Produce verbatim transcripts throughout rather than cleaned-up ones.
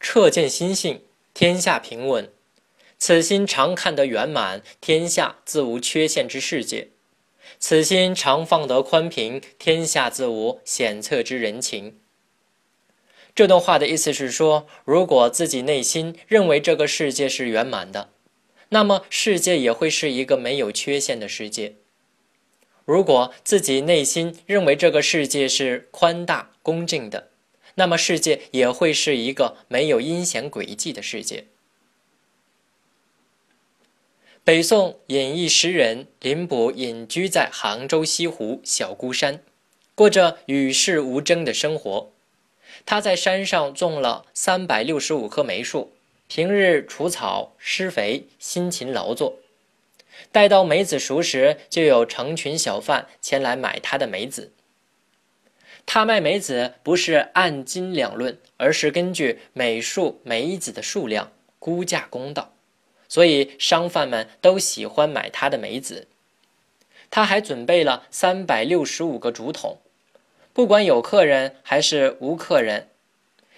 彻见心性，天下平稳。此心常看得圆满，天下自无缺陷之世界；此心常放得宽平，天下自无险测之人情。这段话的意思是说，如果自己内心认为这个世界是圆满的，那么世界也会是一个没有缺陷的世界。如果自己内心认为这个世界是宽大恭敬的，那么世界也会是一个没有阴险诡计的世界。北宋隐逸诗人林逋隐居在杭州西湖小孤山，过着与世无争的生活。他在山上种了三百六十五棵梅树，平日除草施肥，辛勤劳作。待到梅子熟时，就有成群小贩前来买他的梅子。他卖梅子不是按斤两论，而是根据每树梅子的数量估价公道，所以商贩们都喜欢买他的梅子。他还准备了三百六十五个竹筒，不管有客人还是无客人，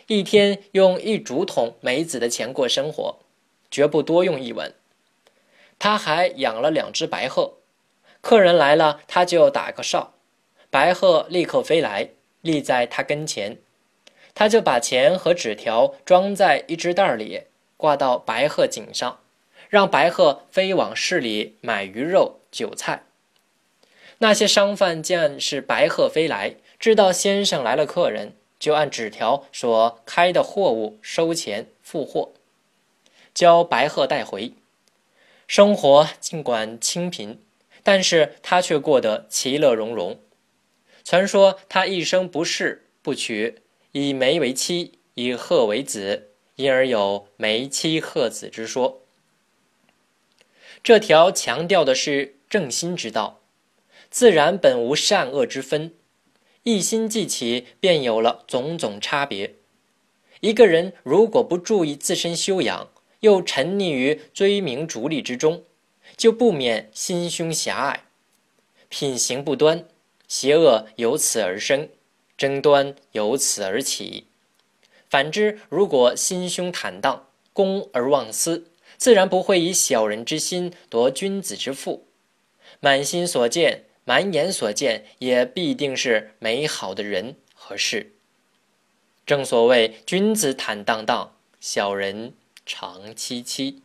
一天用一竹筒梅子的钱过生活，绝不多用一文。他还养了两只白鹤，客人来了他就打个哨，白鹤立刻飞来，立在他跟前，他就把钱和纸条装在一只袋里，挂到白鹤颈上，让白鹤飞往市里买鱼肉韭菜。那些商贩见是白鹤飞来，知道先生来了客人，就按纸条所开的货物收钱付货，将白鹤带回。生活尽管清贫，但是他却过得其乐融融。传说他一生不仕不娶，以梅为妻，以鹤为子，因而有梅妻鹤子之说。这条强调的是正心之道，自然本无善恶之分，一心记起，便有了种种差别。一个人如果不注意自身修养，又沉溺于追名逐利之中，就不免心胸狭隘，品行不端，邪恶由此而生，争端由此而起。反之，如果心胸坦荡，公而忘私，自然不会以小人之心夺君子之腹，满心所见，满眼所见，也必定是美好的人和事。正所谓君子坦荡荡，小人长戚戚。